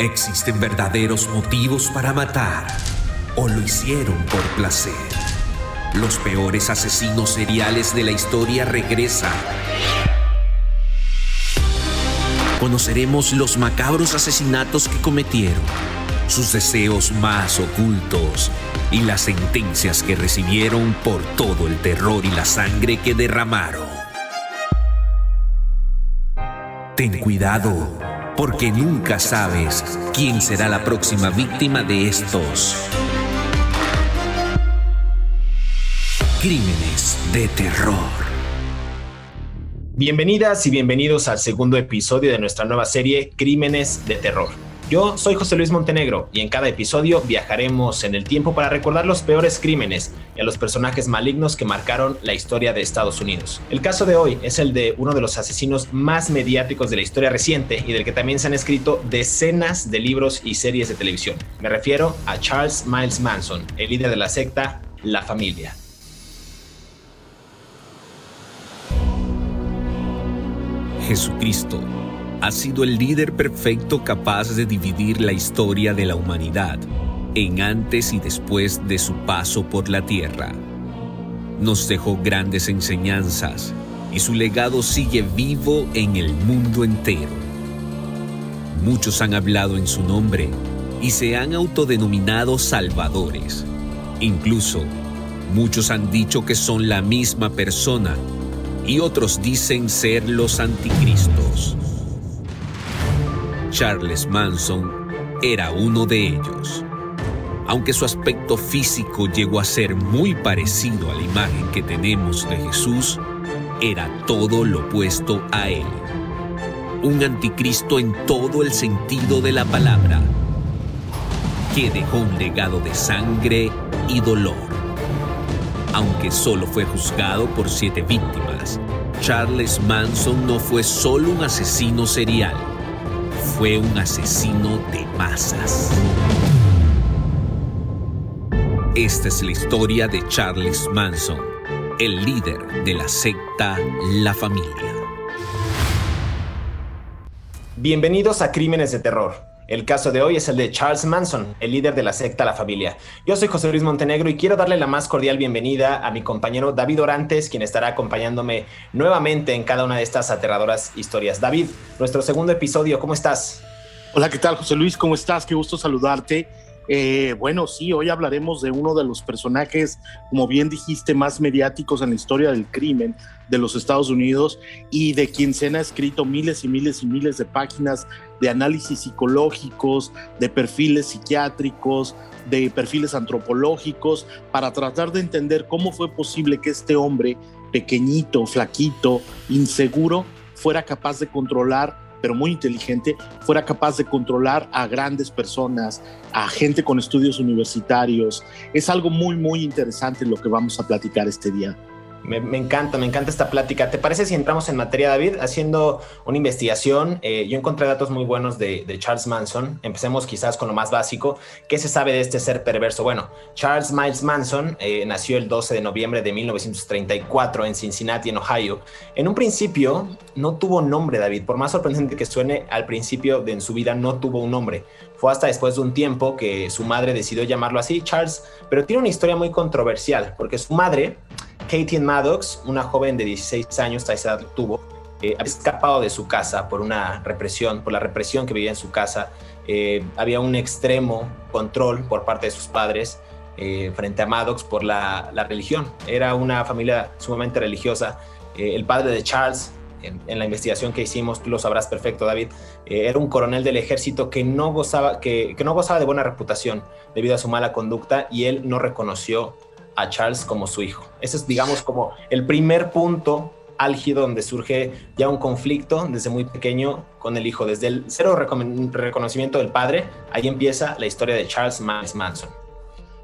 Existen verdaderos motivos para matar, o lo hicieron por placer. Los peores asesinos seriales de la historia regresan. Conoceremos los macabros asesinatos que cometieron, sus deseos más ocultos y las sentencias que recibieron por todo el terror y la sangre que derramaron. Ten cuidado, porque nunca sabes quién será la próxima víctima de estos Crímenes de Terror. Bienvenidas y bienvenidos al segundo episodio de nuestra nueva serie Crímenes de Terror. Yo soy José Luis Montenegro y en cada episodio viajaremos en el tiempo para recordar los peores crímenes y a los personajes malignos que marcaron la historia de Estados Unidos. El caso de hoy es el de uno de los asesinos más mediáticos de la historia reciente y del que también se han escrito decenas de libros y series de televisión. Me refiero a Charles Miles Manson, el líder de la secta La Familia. Jesucristo ha sido el líder perfecto capaz de dividir la historia de la humanidad en antes y después de su paso por la tierra. Nos dejó grandes enseñanzas y su legado sigue vivo en el mundo entero. Muchos han hablado en su nombre y se han autodenominado salvadores. Incluso, muchos han dicho que son la misma persona y otros dicen ser los anticristos. Charles Manson era uno de ellos. Aunque su aspecto físico llegó a ser muy parecido a la imagen que tenemos de Jesús, era todo lo opuesto a él. Un anticristo en todo el sentido de la palabra, que dejó un legado de sangre y dolor. Aunque solo fue juzgado por 7 víctimas, Charles Manson no fue solo un asesino serial, fue un asesino de masas. Esta es la historia de Charles Manson, el líder de la secta La Familia. Bienvenidos a Crímenes de Terror. El caso de hoy es el de Charles Manson, el líder de la secta La Familia. Yo soy José Luis Montenegro y quiero darle la más cordial bienvenida a mi compañero David Orantes, quien estará acompañándome nuevamente en cada una de estas aterradoras historias. David, nuestro segundo episodio, ¿cómo estás? Hola, ¿qué tal, José Luis? ¿Cómo estás? Qué gusto saludarte. Bueno, sí, hoy hablaremos de uno de los personajes, como bien dijiste, más mediáticos en la historia del crimen de los Estados Unidos y de quien se han escrito miles y miles y miles de páginas de análisis psicológicos, de perfiles psiquiátricos, de perfiles antropológicos, para tratar de entender cómo fue posible que este hombre pequeñito, flaquito, inseguro, fuera capaz de controlar, pero muy inteligente, fuera capaz de controlar a grandes personas, a gente con estudios universitarios. Es algo muy, muy interesante lo que vamos a platicar este día. Me encanta esta plática. ¿Te parece si entramos en materia, David? Haciendo una investigación, yo encontré datos muy buenos de Charles Manson. Empecemos quizás con lo más básico. ¿Qué se sabe de este ser perverso? Bueno, Charles Miles Manson nació el 12 de noviembre de 1934 en Cincinnati, en Ohio. En un principio no tuvo nombre, David. Por más sorprendente que suene, al principio de en su vida no tuvo un nombre. Fue hasta después de un tiempo que su madre decidió llamarlo así, Charles. Pero tiene una historia muy controversial, porque su madre, Kathleen Maddox, una joven de 16 años, a esa edad tuvo, había escapado de su casa por la represión que vivía en su casa. Había un extremo control por parte de sus padres frente a Maddox por la religión. Era una familia sumamente religiosa. El padre de Charles, en la investigación que hicimos, tú lo sabrás perfecto, David, era un coronel del ejército que no gozaba de buena reputación debido a su mala conducta, y él no reconoció a Charles como su hijo. Ese es, digamos, como el primer punto álgido donde surge ya un conflicto desde muy pequeño con el hijo. Desde el cero reconocimiento del padre, ahí empieza la historia de Charles Miles Manson.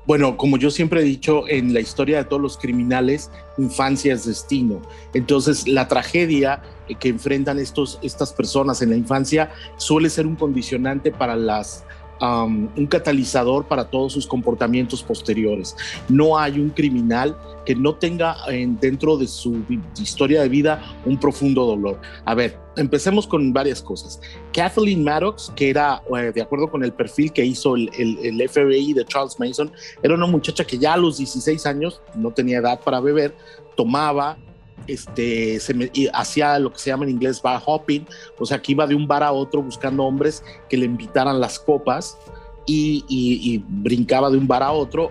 Bueno, como yo siempre he dicho, en la historia de todos los criminales, infancia es destino. Entonces, la tragedia que enfrentan estas personas en la infancia suele ser un condicionante para las un catalizador para todos sus comportamientos posteriores. No hay un criminal que no tenga dentro de su historia de vida un profundo dolor. A ver, empecemos con varias cosas. Kathleen Maddox, que era, de acuerdo con el perfil que hizo el FBI de Charles Manson, era una muchacha que ya a los 16 años, no tenía edad para beber, tomaba, hacía lo que se llama en inglés bar hopping, o sea que iba de un bar a otro buscando hombres que le invitaran las copas y brincaba de un bar a otro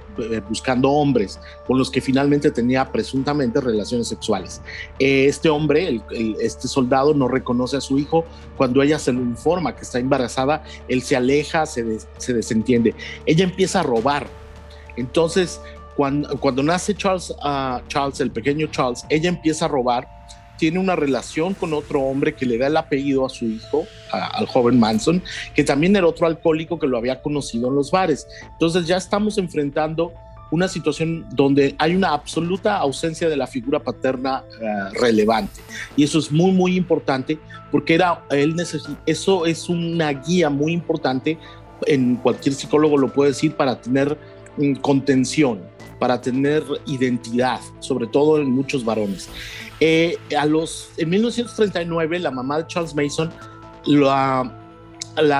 buscando hombres con los que finalmente tenía presuntamente relaciones sexuales. Este hombre, este soldado, no reconoce a su hijo. Cuando ella se lo informa que está embarazada, él se aleja, se desentiende. Ella empieza a robar. Entonces, cuando nace Charles, el pequeño Charles, ella empieza a robar, tiene una relación con otro hombre que le da el apellido a su hijo, al joven Manson, que también era otro alcohólico que lo había conocido en los bares. Entonces ya estamos enfrentando una situación donde hay una absoluta ausencia de la figura paterna relevante. Y eso es muy, muy importante, porque eso es una guía muy importante, en cualquier psicólogo lo puede decir, para tener contención, para tener identidad, sobre todo en muchos varones. En 1939, la mamá de Charles Manson la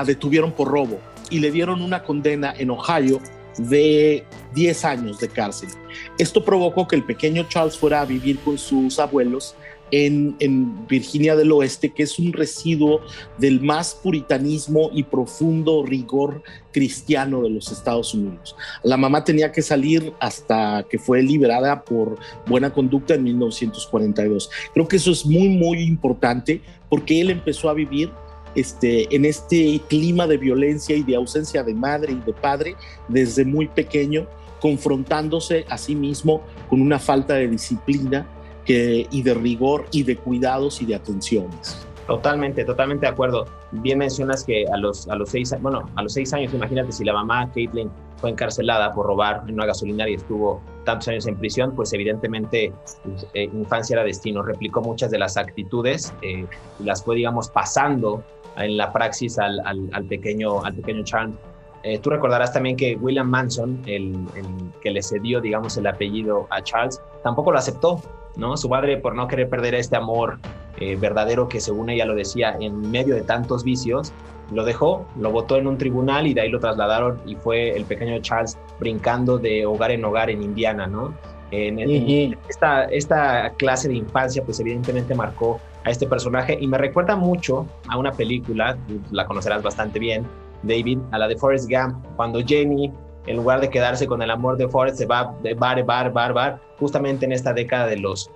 detuvieron por robo y le dieron una condena en Ohio de 10 años de cárcel. Esto provocó que el pequeño Charles fuera a vivir con sus abuelos en Virginia del Oeste, que es un residuo del más puritanismo y profundo rigor cristiano de los Estados Unidos. La mamá tenía que salir hasta que fue liberada por buena conducta en 1942. Creo que eso es muy, muy importante, porque él empezó a vivir en este clima de violencia y de ausencia de madre y de padre desde muy pequeño, confrontándose a sí mismo con una falta de disciplina y de rigor y de cuidados y de atenciones. Totalmente de acuerdo. Bien mencionas que a los 6 años, imagínate, si la mamá Caitlin fue encarcelada por robar en una gasolinera y estuvo tantos años en prisión, pues evidentemente infancia era destino. Replicó muchas de las actitudes y las fue, digamos, pasando en la praxis al pequeño Charles. Tú recordarás también que William Manson, el que le cedió, digamos, el apellido a Charles, tampoco lo aceptó, ¿no? Su padre, por no querer perder este amor verdadero que, según ella lo decía, en medio de tantos vicios, lo dejó, lo botó en un tribunal y de ahí lo trasladaron, y fue el pequeño Charles brincando de hogar en hogar en Indiana, ¿no? Esta clase de infancia, pues evidentemente marcó a este personaje, y me recuerda mucho a una película, la conocerás bastante bien, David, a la de Forrest Gump, cuando Jenny, en lugar de quedarse con el amor de Forrest, se va de bar, justamente en esta década de los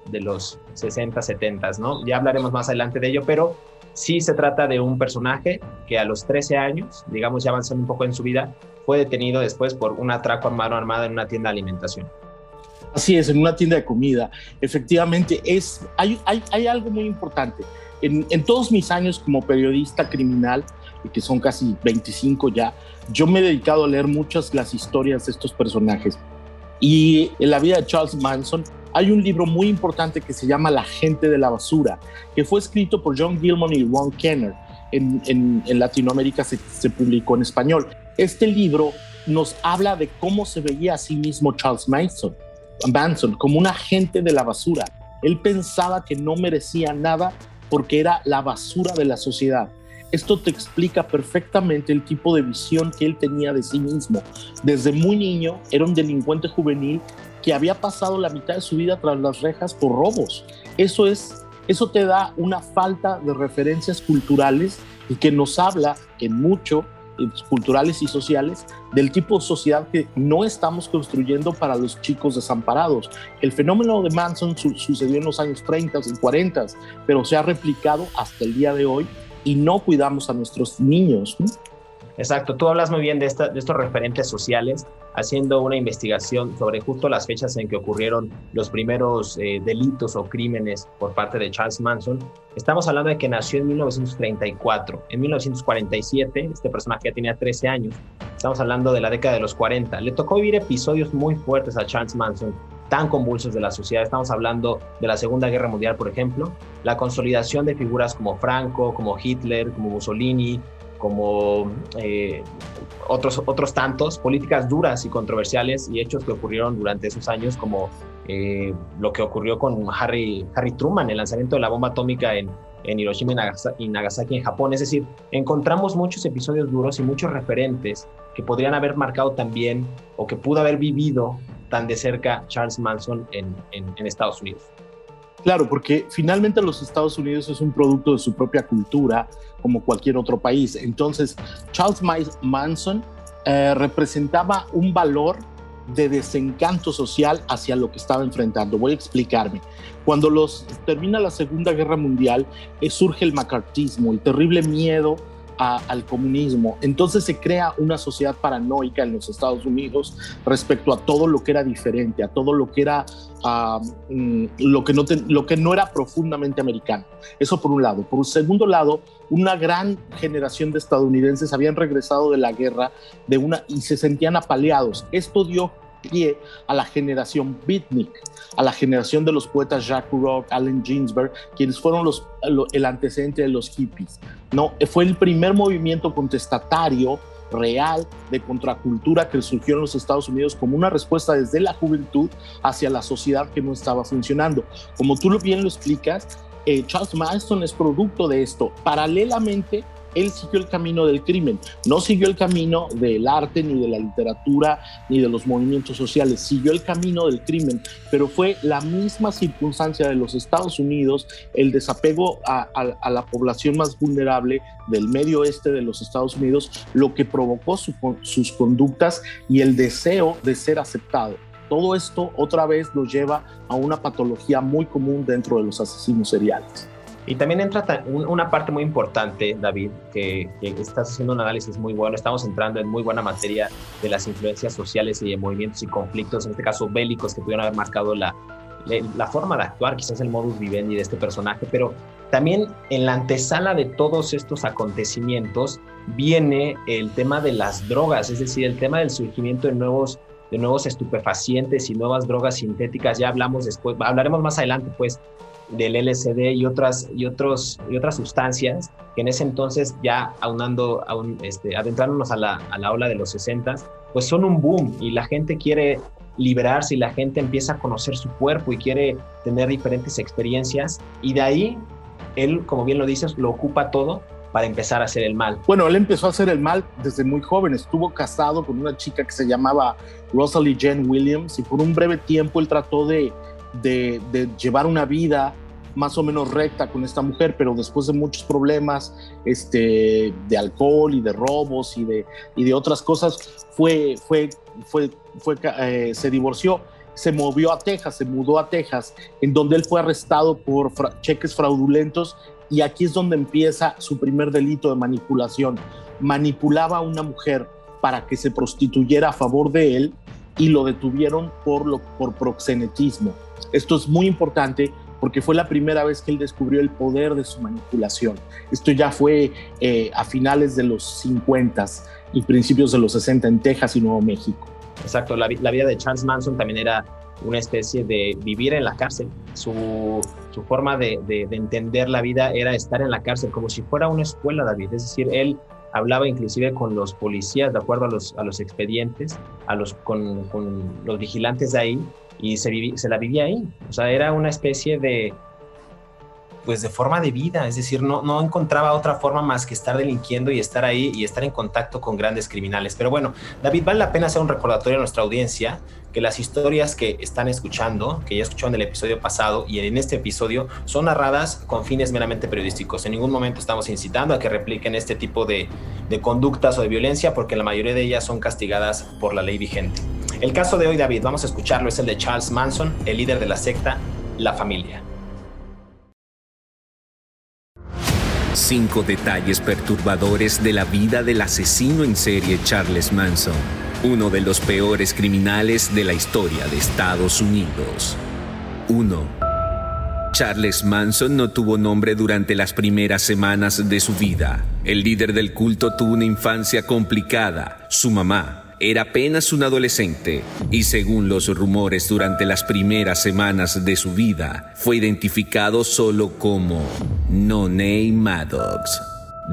60, 70, ¿no? Ya hablaremos más adelante de ello, pero sí se trata de un personaje que a los 13 años, digamos, ya avanzando un poco en su vida, fue detenido después por un atraco a mano armada en una tienda de alimentación. Así es, en una tienda de comida. Efectivamente, hay algo muy importante. En todos mis años como periodista criminal, que son casi 25 ya, yo me he dedicado a leer muchas de las historias de estos personajes. Y en la vida de Charles Manson hay un libro muy importante que se llama La gente de la basura, que fue escrito por John Gilmore y Ron Kenner. En Latinoamérica se publicó en español. Este libro nos habla de cómo se veía a sí mismo Charles Manson como un agente de la basura. Él pensaba que no merecía nada porque era la basura de la sociedad. Esto te explica perfectamente el tipo de visión que él tenía de sí mismo. Desde muy niño era un delincuente juvenil que había pasado la mitad de su vida tras las rejas por robos. Eso te da una falta de referencias culturales y que nos habla en mucho, culturales y sociales, del tipo de sociedad que no estamos construyendo para los chicos desamparados. El fenómeno de Manson sucedió en los años 30 y 40, pero se ha replicado hasta el día de hoy, y no cuidamos a nuestros niños, ¿no? Exacto, tú hablas muy bien de estos referentes sociales, haciendo una investigación sobre justo las fechas en que ocurrieron los primeros delitos o crímenes por parte de Charles Manson. Estamos hablando de que nació en 1934, en 1947, este personaje ya tenía 13 años, estamos hablando de la década de los 40, le tocó vivir episodios muy fuertes a Charles Manson, tan convulsos de la sociedad. Estamos hablando de la Segunda Guerra Mundial, por ejemplo, la consolidación de figuras como Franco, como Hitler, como Mussolini, como otros tantos, políticas duras y controversiales y hechos que ocurrieron durante esos años, como lo que ocurrió con Harry Truman, el lanzamiento de la bomba atómica en Hiroshima y Nagasaki, en Japón. Es decir, encontramos muchos episodios duros y muchos referentes que podrían haber marcado también, o que pudo haber vivido tan de cerca, Charles Manson en Estados Unidos. Claro, porque finalmente los Estados Unidos es un producto de su propia cultura, como cualquier otro país. Entonces, Charles Miles Manson representaba un valor de desencanto social hacia lo que estaba enfrentando. Voy a explicarme. Cuando termina la Segunda Guerra Mundial, surge el macartismo, el terrible miedo al comunismo. Entonces se crea una sociedad paranoica en los Estados Unidos respecto a todo lo que era diferente, a todo lo que era lo que no era profundamente americano. Eso por un lado. Por un segundo lado, una gran generación de estadounidenses habían regresado de la guerra y se sentían apaleados. Esto dio pie a la generación beatnik, a la generación de los poetas Jack Kerouac, Allen Ginsberg, quienes fueron el antecedente de los hippies. No, fue el primer movimiento contestatario real de contracultura que surgió en los Estados Unidos como una respuesta desde la juventud hacia la sociedad que no estaba funcionando. Como tú bien lo explicas, Charles Manson es producto de esto. Paralelamente, él siguió el camino del crimen, no siguió el camino del arte, ni de la literatura, ni de los movimientos sociales, siguió el camino del crimen, pero fue la misma circunstancia de los Estados Unidos, el desapego a la población más vulnerable del medio oeste de los Estados Unidos, lo que provocó sus conductas y el deseo de ser aceptado. Todo esto otra vez lo lleva a una patología muy común dentro de los asesinos seriales. Y también entra una parte muy importante, David, que estás haciendo un análisis muy bueno. Estamos entrando en muy buena materia de las influencias sociales y de movimientos y conflictos, en este caso bélicos, que pudieron haber marcado la forma de actuar, quizás el modus vivendi de este personaje. Pero también en la antesala de todos estos acontecimientos viene el tema de las drogas, es decir, el tema del surgimiento de nuevos estupefacientes y nuevas drogas sintéticas. Ya hablaremos más adelante, pues, del LSD y otras sustancias que en ese entonces, ya adentrándonos a la ola de los 60s, pues son un boom, y la gente quiere liberarse y la gente empieza a conocer su cuerpo y quiere tener diferentes experiencias, y de ahí él, como bien lo dices, lo ocupa todo para empezar a hacer el mal. Bueno, él empezó a hacer el mal desde muy joven. Estuvo casado con una chica que se llamaba Rosalie Jen Williams, y por un breve tiempo él trató de llevar una vida más o menos recta con esta mujer, pero después de muchos problemas de alcohol y de robos y de otras cosas, se divorció, se movió a Texas, se mudó a Texas, en donde él fue arrestado por cheques fraudulentos, y aquí es donde empieza su primer delito de manipulación. Manipulaba a una mujer para que se prostituyera a favor de él, y lo detuvieron por proxenetismo. Esto es muy importante porque fue la primera vez que él descubrió el poder de su manipulación. Esto ya fue a finales de los 50s y principios de los 60 en Texas y Nuevo México. Exacto, la vida de Charles Manson también era una especie de vivir en la cárcel. Su forma de entender la vida era estar en la cárcel, como si fuera una escuela, David. Es decir, él hablaba inclusive con los policías, de acuerdo a los expedientes, con los vigilantes de ahí, y se la vivía ahí. O sea, era una especie de forma de vida. Es decir, no encontraba otra forma más que estar delinquiendo y estar ahí y estar en contacto con grandes criminales. Pero bueno, David, vale la pena hacer un recordatorio a nuestra audiencia, que las historias que están escuchando, que ya escucharon en el episodio pasado y en este episodio, son narradas con fines meramente periodísticos. En ningún momento estamos incitando a que repliquen este tipo de conductas o de violencia, porque la mayoría de ellas son castigadas por la ley vigente. El caso de hoy, David, vamos a escucharlo, es el de Charles Manson, el líder de la secta La Familia. 5 detalles perturbadores de la vida del asesino en serie Charles Manson, uno de los peores criminales de la historia de Estados Unidos. 1. Charles Manson no tuvo nombre durante las primeras semanas de su vida. El líder del culto tuvo una infancia complicada. Su mamá era apenas un adolescente y, según los rumores, durante las primeras semanas de su vida fue identificado solo como No Name Maddox.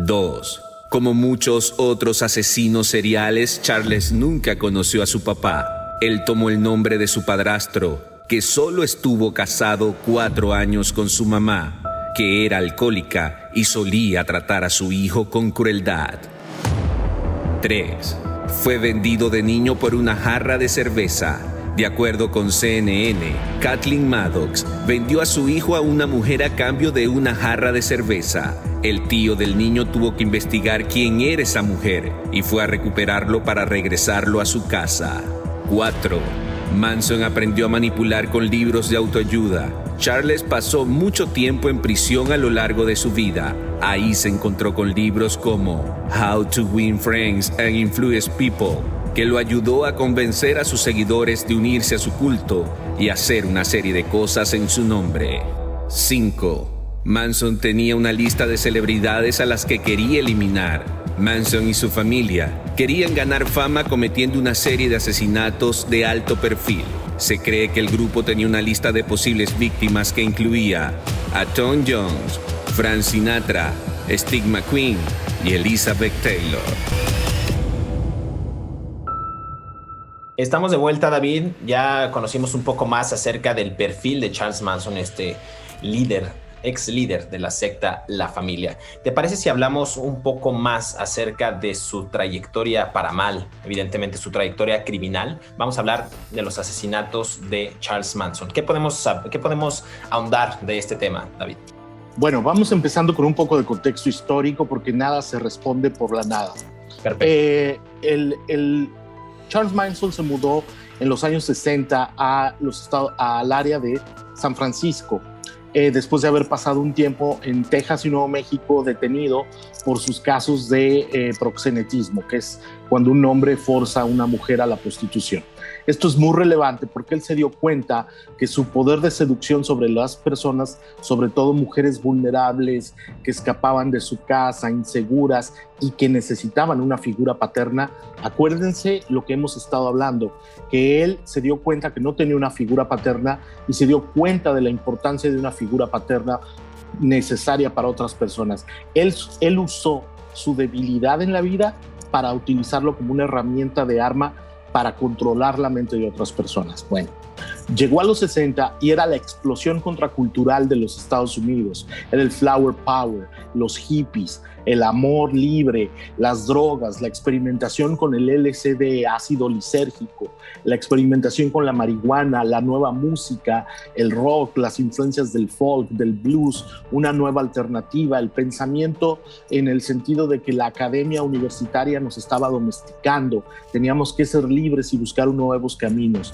2. Como muchos otros asesinos seriales, Charles nunca conoció a su papá. Él tomó el nombre de su padrastro, que solo estuvo casado 4 años con su mamá, que era alcohólica y solía tratar a su hijo con crueldad. 3. Fue vendido de niño por una jarra de cerveza. De acuerdo con CNN, Kathleen Maddox vendió a su hijo a una mujer a cambio de una jarra de cerveza. El tío del niño tuvo que investigar quién era esa mujer y fue a recuperarlo para regresarlo a su casa. 4. Manson aprendió a manipular con libros de autoayuda. Charles pasó mucho tiempo en prisión a lo largo de su vida. Ahí se encontró con libros como How to Win Friends and Influence People, que lo ayudó a convencer a sus seguidores de unirse a su culto y hacer una serie de cosas en su nombre. 5. Manson tenía una lista de celebridades a las que quería eliminar. Manson y su familia querían ganar fama cometiendo una serie de asesinatos de alto perfil. Se cree que el grupo tenía una lista de posibles víctimas que incluía a Tom Jones, Frank Sinatra, Steve McQueen y Elizabeth Taylor. Estamos de vuelta, David. Ya conocimos un poco más acerca del perfil de Charles Manson, este ex líder de la secta La Familia. ¿Te parece si hablamos un poco más acerca de su trayectoria para mal? Evidentemente, su trayectoria criminal. Vamos a hablar de los asesinatos de Charles Manson. ¿Qué podemos ahondar de este tema, David? Bueno, vamos empezando con un poco de contexto histórico porque nada se responde por la nada. Perfecto. Charles Manson se mudó en los años 60 al área de San Francisco. Después de haber pasado un tiempo en Texas y Nuevo México detenido por sus casos de proxenetismo, que es cuando un hombre forza a una mujer a la prostitución. Esto es muy relevante porque él se dio cuenta que su poder de seducción sobre las personas, sobre todo mujeres vulnerables que escapaban de su casa, inseguras y que necesitaban una figura paterna, acuérdense lo que hemos estado hablando, que él se dio cuenta que no tenía una figura paterna y se dio cuenta de la importancia de una figura paterna necesaria para otras personas. Él usó su debilidad en la vida para utilizarlo como una herramienta de arma para controlar la mente de otras personas. Bueno, llegó a los 60 y era la explosión contracultural de los Estados Unidos. Era el flower power, los hippies, el amor libre, las drogas, la experimentación con el LSD, ácido lisérgico, la experimentación con la marihuana, la nueva música, el rock, las influencias del folk, del blues, una nueva alternativa, el pensamiento en el sentido de que la academia universitaria nos estaba domesticando, teníamos que ser libres y buscar nuevos caminos.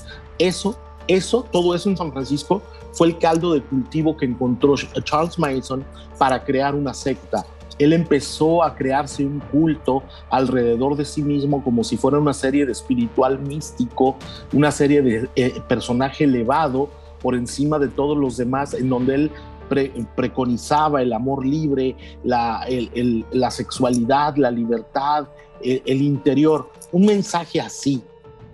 Todo eso en San Francisco fue el caldo de cultivo que encontró Charles Manson para crear una secta. Él empezó a crearse un culto alrededor de sí mismo como si fuera una serie de espiritual místico, una serie de personaje elevado por encima de todos los demás, en donde él preconizaba el amor libre, la sexualidad, la libertad, el interior. Un mensaje así,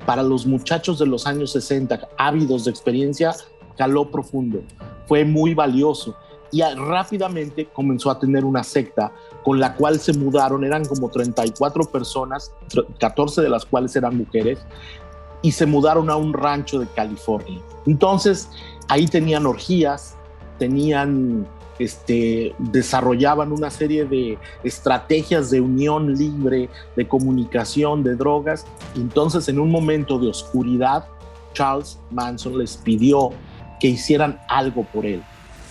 para los muchachos de los años 60, ávidos de experiencia, caló profundo. Fue muy valioso. Y rápidamente comenzó a tener una secta con la cual se mudaron. Eran como 34 personas, 14 de las cuales eran mujeres, y se mudaron a un rancho de California. Entonces, ahí tenían orgías, desarrollaban una serie de estrategias de unión libre, de comunicación, de drogas. Entonces, en un momento de oscuridad, Charles Manson les pidió que hicieran algo por él,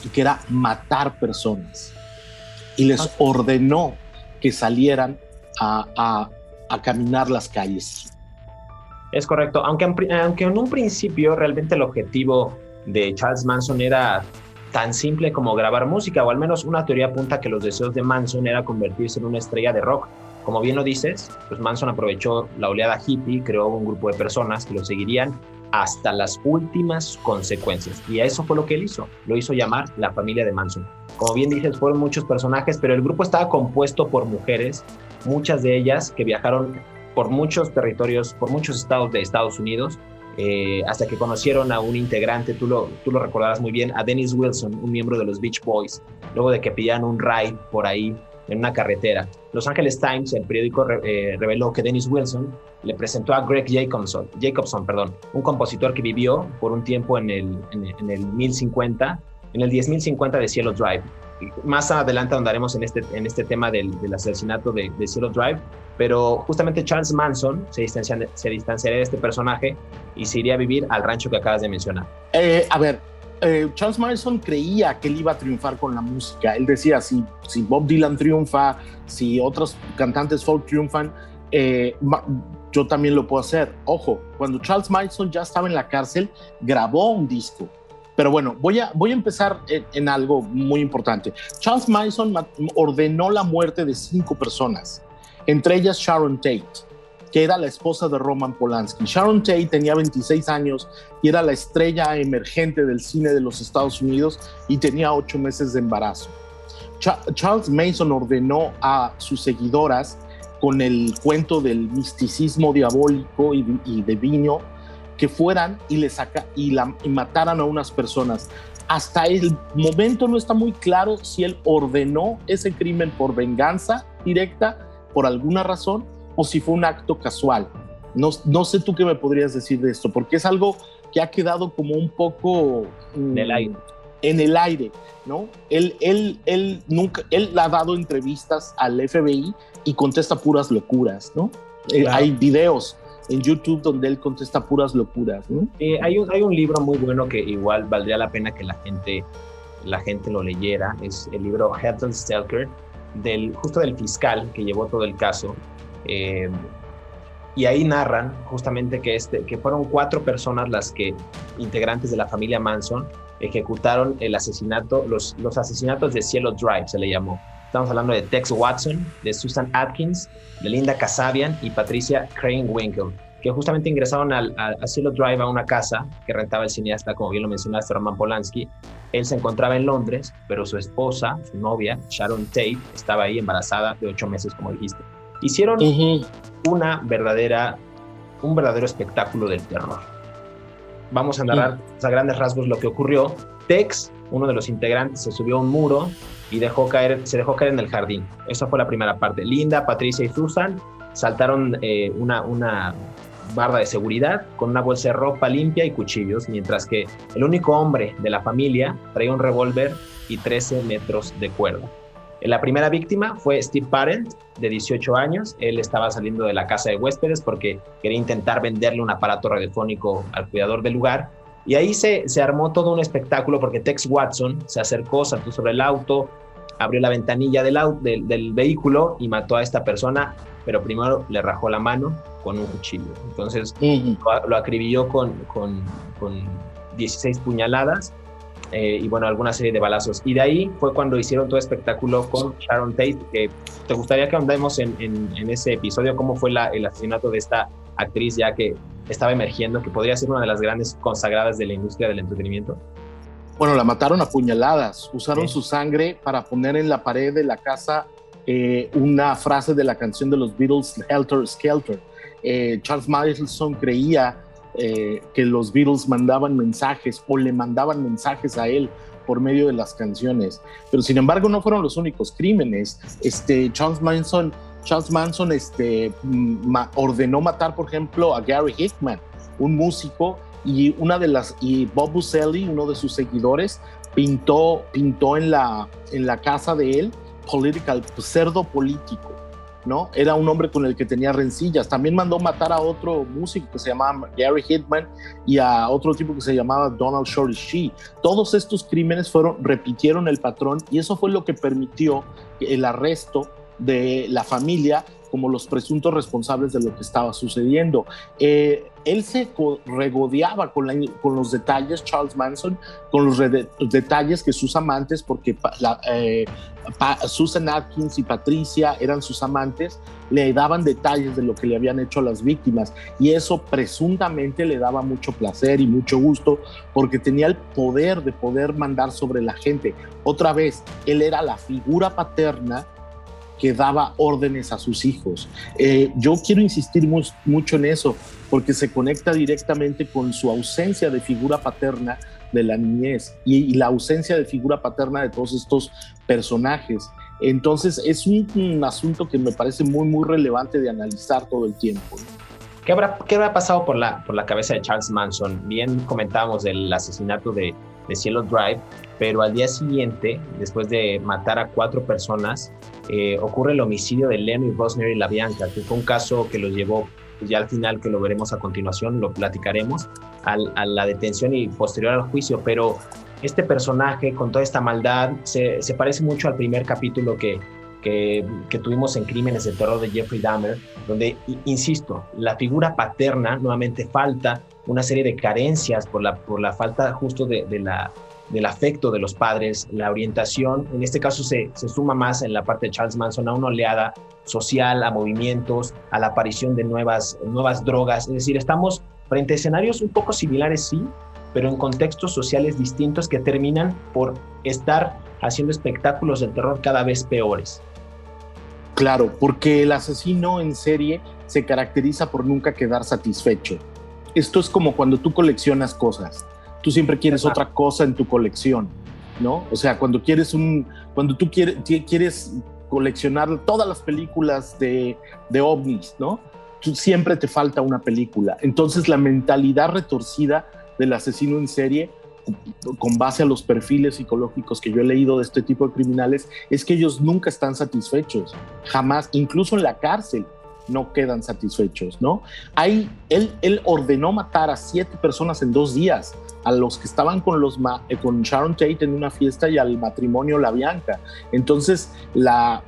y que era matar personas, y les ordenó que salieran a caminar las calles. Es correcto, aunque en un principio realmente el objetivo de Charles Manson era tan simple como grabar música, o al menos una teoría apunta que los deseos de Manson era convertirse en una estrella de rock. Como bien lo dices, pues Manson aprovechó la oleada hippie, creó un grupo de personas que lo seguirían hasta las últimas consecuencias. Y eso fue lo que él hizo. Lo hizo llamar la familia de Manson. Como bien dices, fueron muchos personajes, pero el grupo estaba compuesto por mujeres, muchas de ellas que viajaron por muchos territorios, por muchos estados de Estados Unidos, hasta que conocieron a un integrante, tú lo recordarás muy bien, a Dennis Wilson, un miembro de los Beach Boys, luego de que pillaron un raid por ahí en una carretera. Los Angeles Times, el periódico, reveló que Dennis Wilson le presentó a Gregg Jakobson, un compositor que vivió por un tiempo en el 10.050 de Cielo Drive. Más adelante andaremos en este tema del asesinato de Cielo Drive, pero justamente Charles Manson se distanciaría de este personaje y se iría a vivir al rancho que acabas de mencionar. Charles Manson creía que él iba a triunfar con la música. Él decía, si Bob Dylan triunfa, si otros cantantes folk triunfan, yo también lo puedo hacer. Ojo, cuando Charles Manson ya estaba en la cárcel, grabó un disco. Pero bueno, voy a empezar en algo muy importante. Charles Manson ordenó la muerte de 5 personas, entre ellas Sharon Tate, que era la esposa de Roman Polanski. Sharon Tate tenía 26 años y era la estrella emergente del cine de los Estados Unidos y tenía 8 meses de embarazo. Charles Manson ordenó a sus seguidoras, con el cuento del misticismo diabólico y divino, que fueran y mataran a unas personas. Hasta el momento no está muy claro si él ordenó ese crimen por venganza directa, por alguna razón, o si fue un acto casual. No sé tú qué me podrías decir de esto, porque es algo que ha quedado como un poco en el aire, ¿no? Él ha dado entrevistas al FBI y contesta puras locuras, ¿no? Claro. Hay videos en YouTube donde él contesta puras locuras, ¿no? Hay un libro muy bueno que igual valdría la pena que la gente lo leyera. Es el libro Helter Skelter, justo del fiscal que llevó todo el caso. Y ahí narran justamente que fueron 4 personas las que, integrantes de la familia Manson, ejecutaron el asesinato, los asesinatos de Cielo Drive se le llamó. Estamos hablando de Tex Watson, de Susan Atkins, de Linda Kasabian y Patricia Krenwinkel, que justamente ingresaron a Cielo Drive, a una casa que rentaba el cineasta, como bien lo mencionaste, Roman Polanski. Él se encontraba en Londres, pero su esposa, su novia, Sharon Tate, estaba ahí embarazada de 8 meses, como dijiste. Hicieron un verdadero espectáculo del terror. Vamos a narrar a grandes rasgos lo que ocurrió. Tex, uno de los integrantes, se subió a un muro y se dejó caer en el jardín. Esa fue la primera parte. Linda, Patricia y Susan saltaron una barda de seguridad con una bolsa de ropa limpia y cuchillos, mientras que el único hombre de la familia traía un revólver y 13 metros de cuerda. La primera víctima fue Steve Parent, de 18 años. Él estaba saliendo de la casa de huéspedes porque quería intentar venderle un aparato radiofónico al cuidador del lugar. Y ahí se armó todo un espectáculo porque Tex Watson se acercó, saltó sobre el auto, abrió la ventanilla del vehículo y mató a esta persona, pero primero le rajó la mano con un cuchillo. Entonces lo acribilló con 16 puñaladas. Y bueno, alguna serie de balazos. Y de ahí fue cuando hicieron todo espectáculo con Sharon Tate. ¿Te gustaría que andemos en ese episodio? ¿Cómo fue el asesinato de esta actriz ya que estaba emergiendo, que podría ser una de las grandes consagradas de la industria del entretenimiento? Bueno, la mataron a puñaladas. Usaron su sangre para poner en la pared de la casa una frase de la canción de los Beatles, Helter Skelter. Charles Manson creía que los Beatles mandaban mensajes o le mandaban mensajes a él por medio de las canciones, pero sin embargo no fueron los únicos crímenes. Charles Manson ordenó matar, por ejemplo, a Gary Hinman, un músico, y Bob Buscelli, uno de sus seguidores, pintó en la casa de él cerdo político, ¿no? Era un hombre con el que tenía rencillas. También mandó matar a otro músico que se llamaba Gary Hinman y a otro tipo que se llamaba Donald Shorty Shee. Todos estos crímenes repitieron el patrón, y eso fue lo que permitió el arresto de la familia como los presuntos responsables de lo que estaba sucediendo. Él se regodeaba con los detalles, Charles Manson, con los detalles que sus amantes, porque Susan Atkins y Patricia eran sus amantes, le daban detalles de lo que le habían hecho a las víctimas, y eso presuntamente le daba mucho placer y mucho gusto, porque tenía el poder de poder mandar sobre la gente. Otra vez, él era la figura paterna que daba órdenes a sus hijos. Yo quiero insistir mucho en eso, porque se conecta directamente con su ausencia de figura paterna de la niñez y la ausencia de figura paterna de todos estos personajes. Entonces es un asunto que me parece muy, muy relevante de analizar todo el tiempo, ¿no? ¿Qué habrá pasado por la cabeza de Charles Manson? Bien comentábamos del asesinato de Cielo Drive, pero al día siguiente, después de matar a 4 personas, ocurre el homicidio de Lenny Rosner y La Bianca, que fue un caso que los llevó, ya al final, que lo veremos a continuación, lo platicaremos, a la detención y posterior al juicio. Pero este personaje, con toda esta maldad, se parece mucho al primer capítulo que tuvimos en Crímenes de Terror de Jeffrey Dahmer, donde, insisto, la figura paterna nuevamente falta, una serie de carencias por la falta justo del afecto de los padres, la orientación. En este caso se suma más en la parte de Charles Manson a una oleada social, a movimientos, a la aparición de nuevas drogas. Es decir, estamos frente a escenarios un poco similares, sí, pero en contextos sociales distintos que terminan por estar haciendo espectáculos de terror cada vez peores. Claro, porque el asesino en serie se caracteriza por nunca quedar satisfecho. Esto es como cuando tú coleccionas cosas. Tú siempre quieres otra cosa en tu colección, ¿no? O sea, cuando tú quieres coleccionar todas las películas de ovnis, ¿no? Tú siempre te falta una película. Entonces, la mentalidad retorcida del asesino en serie, con base a los perfiles psicológicos que yo he leído de este tipo de criminales, es que ellos nunca están satisfechos, jamás, incluso en la cárcel no quedan satisfechos, ¿no? Él ordenó matar a 7 personas en 2 días, a los que estaban con Sharon Tate en una fiesta y al matrimonio La Bianca. Entonces, la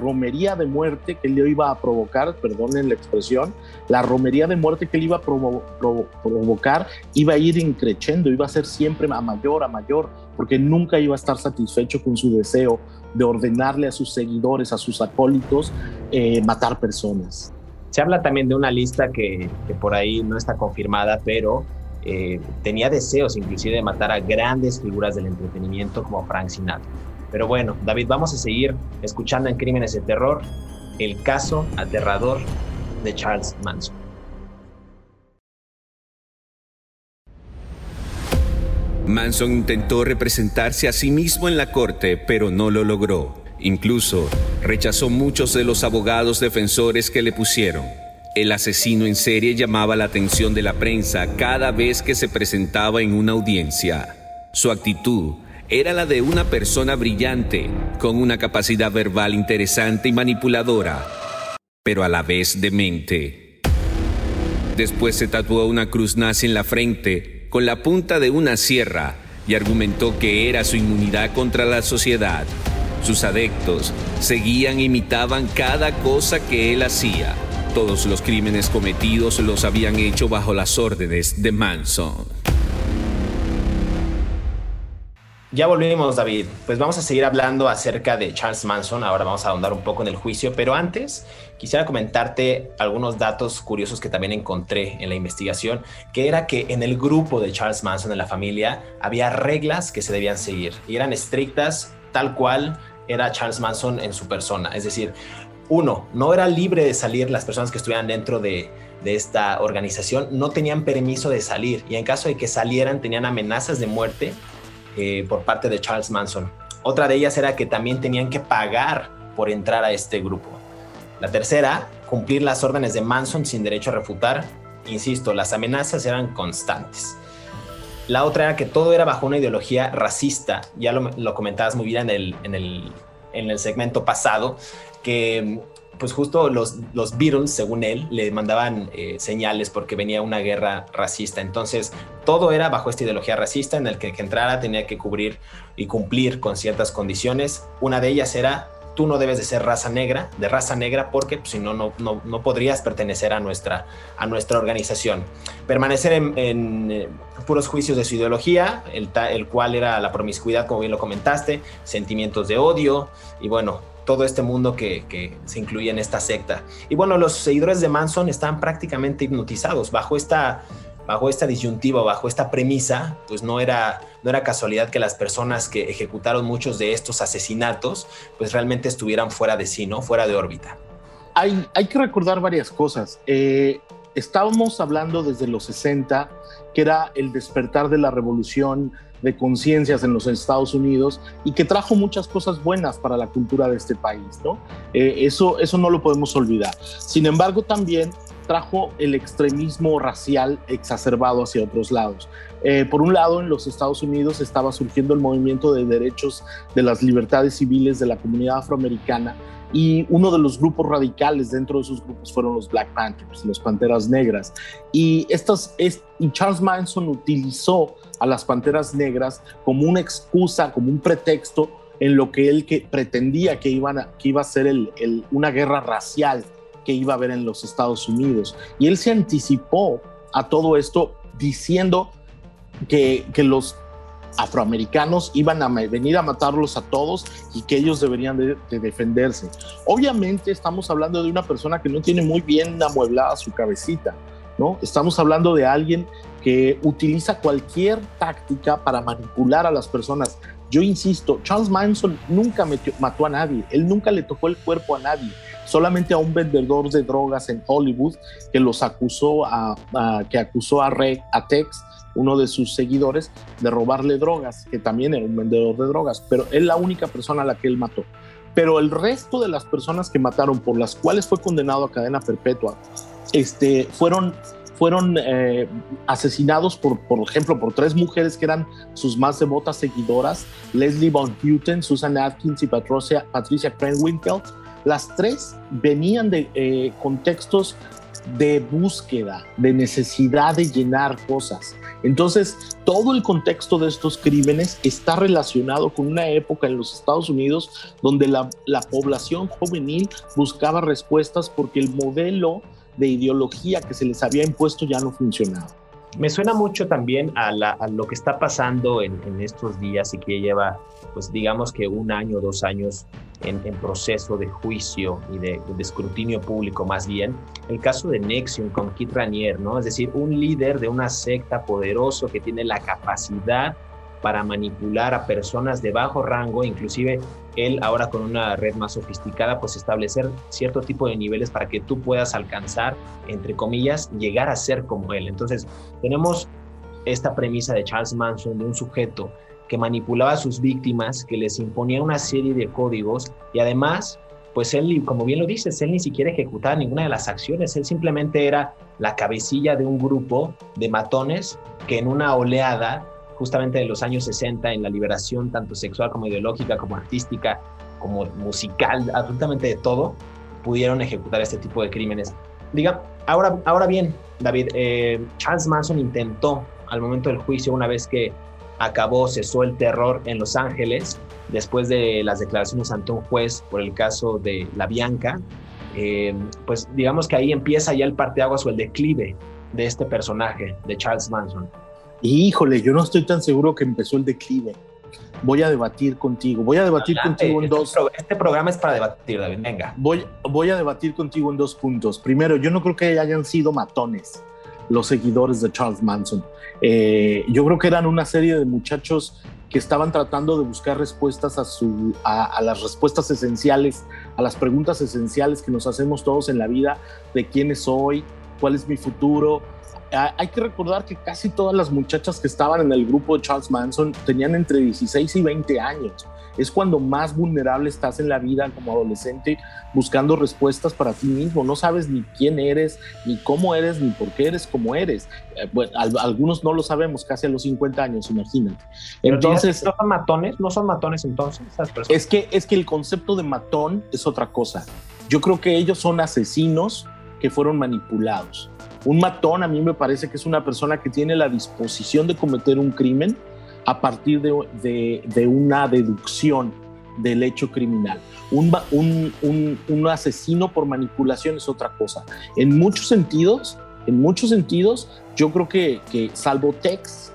romería de muerte que él iba a provocar, perdonen la expresión, la romería de muerte que él iba a provocar iba a ir increciendo, iba a ser siempre a mayor, porque nunca iba a estar satisfecho con su deseo de ordenarle a sus seguidores, a sus acólitos, matar personas. Se habla también de una lista que por ahí no está confirmada, pero tenía deseos inclusive de matar a grandes figuras del entretenimiento como Frank Sinatra. Pero bueno, David, vamos a seguir escuchando en Crímenes de Terror el caso aterrador de Charles Manson. Manson intentó representarse a sí mismo en la corte, pero no lo logró. Incluso rechazó muchos de los abogados defensores que le pusieron. El asesino en serie llamaba la atención de la prensa cada vez que se presentaba en una audiencia. Su actitud era la de una persona brillante, con una capacidad verbal interesante y manipuladora, pero a la vez demente. Después se tatuó una cruz nazi en la frente con la punta de una sierra y argumentó que era su inmunidad contra la sociedad. Sus adeptos seguían e imitaban cada cosa que él hacía. Todos los crímenes cometidos los habían hecho bajo las órdenes de Manson. Ya volvimos, David. Pues vamos a seguir hablando acerca de Charles Manson. Ahora vamos a ahondar un poco en el juicio, pero antes quisiera comentarte algunos datos curiosos que también encontré en la investigación, que era que en el grupo de Charles Manson, en la familia, había reglas que se debían seguir y eran estrictas, tal cual era Charles Manson en su persona. Es decir, 1, no era libre de salir. Las personas que estuvieran dentro de esta organización no tenían permiso de salir, y en caso de que salieran tenían amenazas de muerte por parte de Charles Manson. Otra de ellas era que también tenían que pagar por entrar a este grupo. La tercera, cumplir las órdenes de Manson sin derecho a refutar. Insisto, las amenazas eran constantes. La otra era que todo era bajo una ideología racista. Ya lo comentabas muy bien en el segmento pasado, que pues justo los Beatles, según él, le mandaban señales porque venía una guerra racista. Entonces todo era bajo esta ideología racista, en el que entrara tenía que cubrir y cumplir con ciertas condiciones. Una de ellas era: tú no debes de ser raza negra, porque pues, si no podrías pertenecer a nuestra organización. Permanecer en puros juicios de su ideología, el cual era la promiscuidad, como bien lo comentaste, sentimientos de odio y bueno, todo este mundo que se incluye en esta secta. Y bueno, los seguidores de Manson estaban prácticamente hipnotizados bajo esta disyuntiva, bajo esta premisa. Pues no era casualidad que las personas que ejecutaron muchos de estos asesinatos pues realmente estuvieran fuera de sí, ¿no? Fuera de órbita. Hay que recordar varias cosas. Estábamos hablando desde los 60, que era el despertar de la revolución de conciencias en los Estados Unidos y que trajo muchas cosas buenas para la cultura de este país, ¿no? Eso no lo podemos olvidar. Sin embargo, también trajo el extremismo racial exacerbado hacia otros lados. Por un lado, en los Estados Unidos estaba surgiendo el movimiento de derechos de las libertades civiles de la comunidad afroamericana, y uno de los grupos radicales dentro de esos grupos fueron los Black Panthers, los Panteras Negras. Y Charles Manson utilizó a las Panteras Negras como una excusa, como un pretexto en lo que él pretendía que iba a ser una guerra racial que iba a haber en los Estados Unidos. Y él se anticipó a todo esto diciendo que los afroamericanos iban a venir a matarlos a todos y que ellos deberían de defenderse. Obviamente estamos hablando de una persona que no tiene muy bien amueblada su cabecita, ¿no? Estamos hablando de alguien que utiliza cualquier táctica para manipular a las personas. Yo insisto, Charles Manson nunca mató a nadie, él nunca le tocó el cuerpo a nadie, solamente a un vendedor de drogas en Hollywood que los acusó a Tex, uno de sus seguidores, de robarle drogas, que también era un vendedor de drogas, pero es la única persona a la que él mató. Pero el resto de las personas que mataron, por las cuales fue condenado a cadena perpetua, fueron asesinados, por ejemplo, por 3 mujeres que eran sus más devotas seguidoras, Leslie Von Houten, Susan Atkins y Patricia Krenwinkel. Las 3 venían de contextos de búsqueda, de necesidad de llenar cosas. Entonces, todo el contexto de estos crímenes está relacionado con una época en los Estados Unidos donde la población juvenil buscaba respuestas porque el modelo de ideología que se les había impuesto ya no funcionaba. Me suena mucho también a lo que está pasando en estos días y que lleva, pues digamos que 1 año, 2 años en proceso de juicio y de escrutinio público más bien, el caso de NXIVM con Keith Raniere, ¿no? Es decir, un líder de una secta poderoso que tiene la capacidad para manipular a personas de bajo rango, inclusive él ahora con una red más sofisticada, pues establecer cierto tipo de niveles para que tú puedas alcanzar, entre comillas, llegar a ser como él. Entonces, tenemos esta premisa de Charles Manson, de un sujeto que manipulaba a sus víctimas, que les imponía una serie de códigos y además, pues él, como bien lo dices, él ni siquiera ejecutaba ninguna de las acciones, él simplemente era la cabecilla de un grupo de matones que en una oleada justamente de los años 60, en la liberación tanto sexual como ideológica, como artística, como musical, absolutamente de todo, pudieron ejecutar este tipo de crímenes. Diga, ahora bien, David, Charles Manson intentó al momento del juicio, una vez que cesó el terror en Los Ángeles, después de las declaraciones ante un juez por el caso de La Bianca, pues digamos que ahí empieza ya el parteaguas o el declive de este personaje, de Charles Manson. Híjole, yo no estoy tan seguro que empezó el declive. Voy a debatir contigo en dos... Este programa es para debatir, David, venga. Voy a debatir contigo en 2 puntos. Primero, yo no creo que hayan sido matones los seguidores de Charles Manson. Yo creo que eran una serie de muchachos que estaban tratando de buscar respuestas a las respuestas esenciales, a las preguntas esenciales que nos hacemos todos en la vida, de quién soy, cuál es mi futuro. Hay que recordar que casi todas las muchachas que estaban en el grupo de Charles Manson tenían entre 16 y 20 años. Es cuando más vulnerable estás en la vida como adolescente, buscando respuestas para ti mismo. No sabes ni quién eres, ni cómo eres, ni por qué eres como eres. Bueno, algunos no lo sabemos casi a los 50 años, imagínate. Entonces, ¿No son matones entonces? Es que el concepto de matón es otra cosa. Yo creo que ellos son asesinos que fueron manipulados. Un matón a mí me parece que es una persona que tiene la disposición de cometer un crimen a partir de una deducción del hecho criminal. Un asesino por manipulación es otra cosa. En muchos sentidos, yo creo que salvo Tex,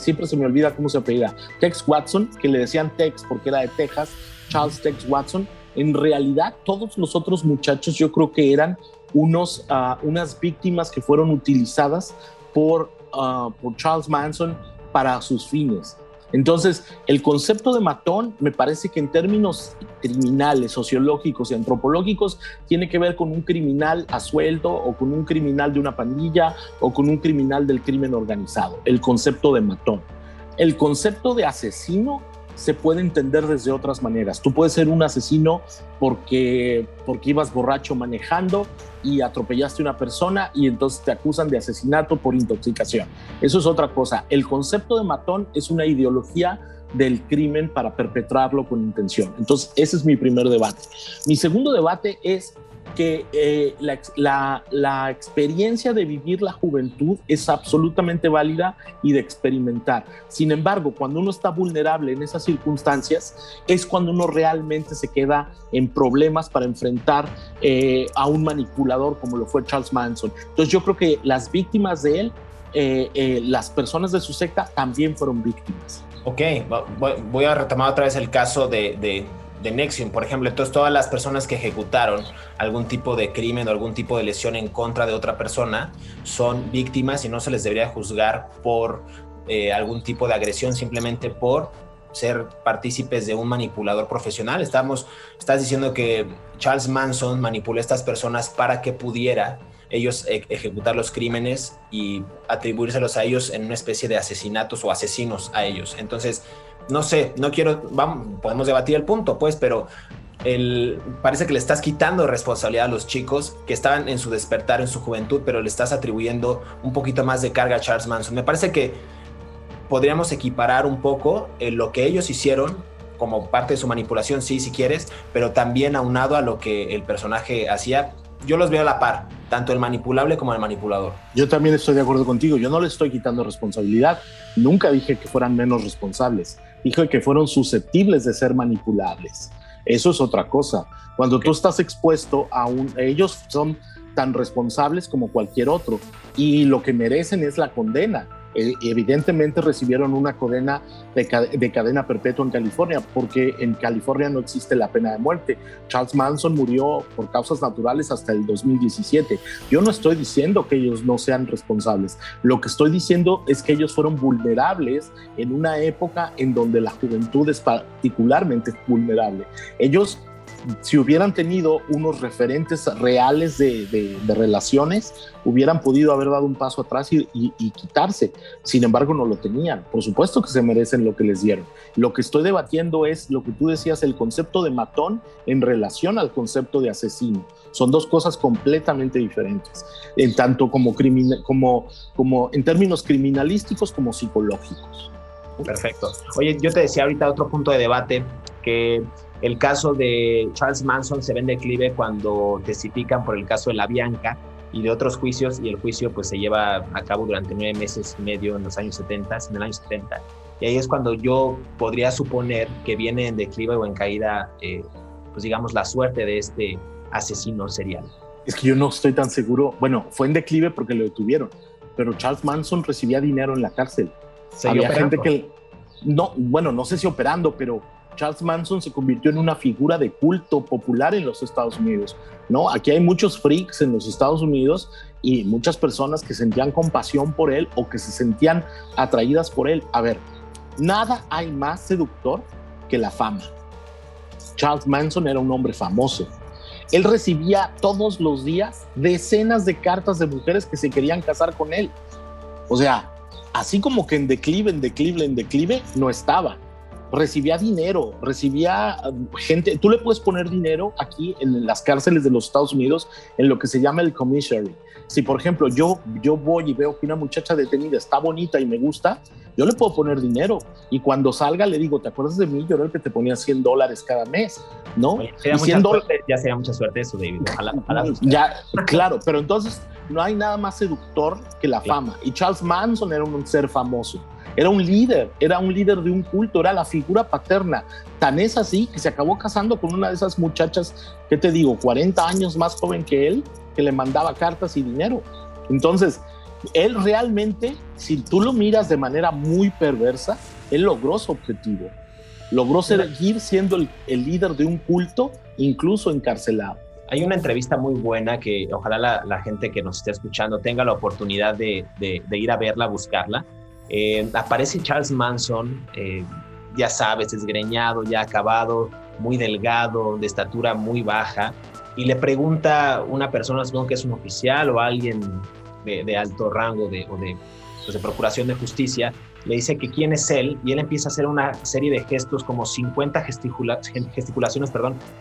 siempre se me olvida cómo se apellida, Tex Watson, que le decían Tex porque era de Texas, Charles Tex Watson, en realidad todos los otros muchachos yo creo que eran unas víctimas que fueron utilizadas por Charles Manson para sus fines. Entonces, el concepto de matón me parece que en términos criminales, sociológicos y antropológicos tiene que ver con un criminal a sueldo o con un criminal de una pandilla o con un criminal del crimen organizado, el concepto de matón. El concepto de asesino se puede entender desde otras maneras. Tú puedes ser un asesino porque ibas borracho manejando y atropellaste a una persona y entonces te acusan de asesinato por intoxicación. Eso es otra cosa. El concepto de matón es una ideología del crimen para perpetrarlo con intención. Entonces, ese es mi primer debate. Mi segundo debate es que la experiencia de vivir la juventud es absolutamente válida y de experimentar. Sin embargo, cuando uno está vulnerable en esas circunstancias, es cuando uno realmente se queda en problemas para enfrentar a un manipulador como lo fue Charles Manson. Entonces yo creo que las víctimas de él, las personas de su secta, también fueron víctimas. Ok, voy a retomar otra vez el caso de NXIVM, por ejemplo. Entonces, todas las personas que ejecutaron algún tipo de crimen o algún tipo de lesión en contra de otra persona son víctimas y no se les debería juzgar por algún tipo de agresión simplemente por ser partícipes de un manipulador profesional. Estás diciendo que Charles Manson manipuló a estas personas para que pudiera ellos ejecutar los crímenes y atribuírselos a ellos en una especie de asesinatos o asesinos a ellos. Entonces, no sé, no quiero, vamos, podemos debatir el punto, pues, pero parece que le estás quitando responsabilidad a los chicos que estaban en su despertar, en su juventud, pero le estás atribuyendo un poquito más de carga a Charles Manson. Me parece que podríamos equiparar un poco lo que ellos hicieron como parte de su manipulación, sí, si quieres, pero también aunado a lo que el personaje hacía. Yo los veo a la par, tanto el manipulable como el manipulador. Yo también estoy de acuerdo contigo. Yo no les estoy quitando responsabilidad. Nunca dije que fueran menos responsables. Dije que fueron susceptibles de ser manipulables. Eso es otra cosa. Cuando tú estás expuesto a ellos son tan responsables como cualquier otro y lo que merecen es la condena. Evidentemente recibieron una condena de cadena perpetua en California, porque en California no existe la pena de muerte. Charles Manson murió por causas naturales hasta el 2017. Yo no estoy diciendo que ellos no sean responsables. Lo que estoy diciendo es que ellos fueron vulnerables en una época en donde la juventud es particularmente vulnerable. Ellos, si hubieran tenido unos referentes reales de relaciones, hubieran podido haber dado un paso atrás y quitarse. Sin embargo, no lo tenían. Por supuesto que se merecen lo que les dieron. Lo que estoy debatiendo es lo que tú decías, el concepto de matón en relación al concepto de asesino. Son dos cosas completamente diferentes, en tanto como en términos criminalísticos como psicológicos. Perfecto. Oye, yo te decía ahorita otro punto de debate que... El caso de Charles Manson se ve en declive cuando testifican por el caso de La Bianca y de otros juicios, y el juicio pues se lleva a cabo durante 9 meses y medio en el año 70. Y ahí es cuando yo podría suponer que viene en declive o en caída, pues digamos, la suerte de este asesino serial. Es que yo no estoy tan seguro. Bueno, fue en declive porque lo detuvieron, pero Charles Manson recibía dinero en la cárcel. Había gente que... No, bueno, no sé si operando, pero... Charles Manson se convirtió en una figura de culto popular en los Estados Unidos, ¿no? Aquí hay muchos freaks en los Estados Unidos y muchas personas que sentían compasión por él o que se sentían atraídas por él. A ver, nada hay más seductor que la fama. Charles Manson era un hombre famoso. Él recibía todos los días decenas de cartas de mujeres que se querían casar con él. O sea, así como que en declive, no estaba. Recibía dinero, recibía gente. Tú le puedes poner dinero aquí en las cárceles de los Estados Unidos en lo que se llama el commissary. Si, por ejemplo, yo voy y veo que una muchacha detenida está bonita y me gusta, yo le puedo poner dinero. Y cuando salga le digo, ¿te acuerdas de mí? Yo era el que te ponía $100 cada mes, ¿no? Oye, ya sería mucha suerte eso, David. Ojalá. Ya, claro, pero entonces no hay nada más seductor que la fama. Y Charles Manson era un ser famoso. Era un líder de un culto, era la figura paterna. Tan es así que se acabó casando con una de esas muchachas, ¿qué te digo? 40 años más joven que él, que le mandaba cartas y dinero. Entonces, él realmente, si tú lo miras de manera muy perversa, él logró su objetivo. Logró seguir siendo el líder de un culto, incluso encarcelado. Hay una entrevista muy buena que ojalá la gente que nos esté escuchando tenga la oportunidad de ir a verla, buscarla. Aparece Charles Manson, ya sabes, desgreñado, ya acabado, muy delgado, de estatura muy baja, y le pregunta una persona, supongo que es un oficial o alguien de alto rango de procuración de justicia, le dice que quién es él, y él empieza a hacer una serie de gestos, como 50 gesticulaciones,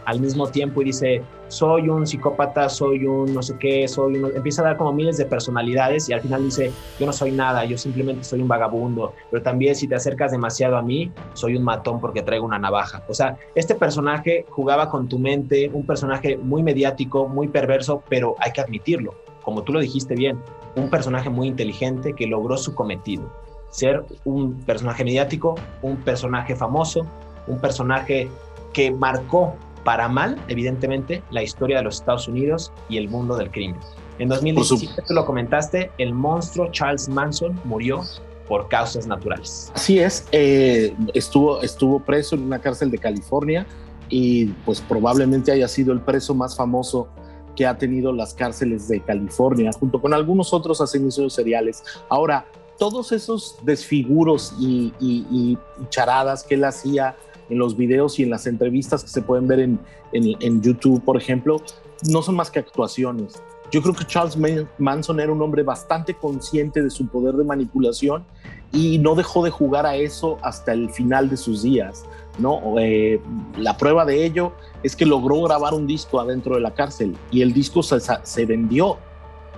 al mismo tiempo, y dice, soy un psicópata, soy un no sé qué, soy un... Empieza a dar como miles de personalidades, y al final dice, yo no soy nada, yo simplemente soy un vagabundo, pero también si te acercas demasiado a mí, soy un matón porque traigo una navaja. O sea, este personaje jugaba con tu mente, un personaje muy mediático, muy perverso, pero hay que admitirlo, como tú lo dijiste bien, un personaje muy inteligente que logró su cometido. Ser un personaje mediático, un personaje famoso, un personaje que marcó para mal, evidentemente, la historia de los Estados Unidos y el mundo del crimen. En 2017, tú lo comentaste, el monstruo Charles Manson murió por causas naturales. Así es, estuvo preso en una cárcel de California y pues probablemente haya sido el preso más famoso que ha tenido las cárceles de California, junto con algunos otros asesinos seriales. Ahora, todos esos desfiguros y charadas que él hacía en los videos y en las entrevistas que se pueden ver en YouTube, por ejemplo, no son más que actuaciones. Yo creo que Charles Manson era un hombre bastante consciente de su poder de manipulación y no dejó de jugar a eso hasta el final de sus días, ¿no? La prueba de ello es que logró grabar un disco adentro de la cárcel y el disco se vendió.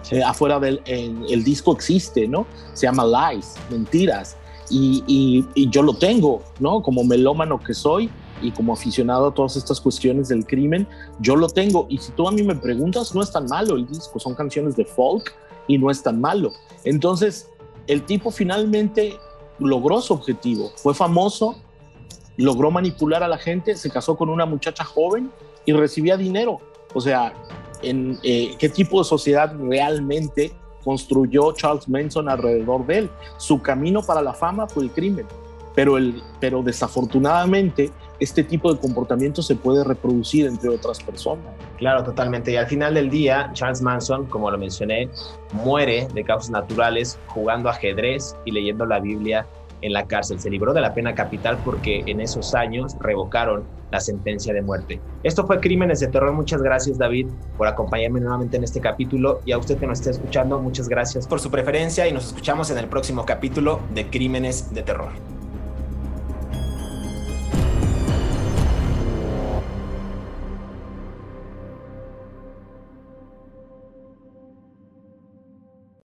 Sí. Afuera del el disco existe, ¿no? Se llama Lies, Mentiras, y yo lo tengo, ¿no? Como melómano que soy y como aficionado a todas estas cuestiones del crimen, yo lo tengo. Y si tú a mí me preguntas, no es tan malo el disco, son canciones de folk y no es tan malo. Entonces, el tipo finalmente logró su objetivo, fue famoso, logró manipular a la gente, se casó con una muchacha joven y recibía dinero. O sea, ¿qué tipo de sociedad realmente construyó Charles Manson alrededor de él? Su camino para la fama fue el crimen, pero desafortunadamente este tipo de comportamiento se puede reproducir entre otras personas. Claro, totalmente. Y al final del día, Charles Manson, como lo mencioné, muere de causas naturales jugando ajedrez y leyendo la Biblia en la cárcel. Se libró de la pena capital porque en esos años revocaron la sentencia de muerte. Esto fue Crímenes de Terror. Muchas gracias, David, por acompañarme nuevamente en este capítulo, y a usted que nos esté escuchando, muchas gracias por su preferencia y nos escuchamos en el próximo capítulo de Crímenes de Terror.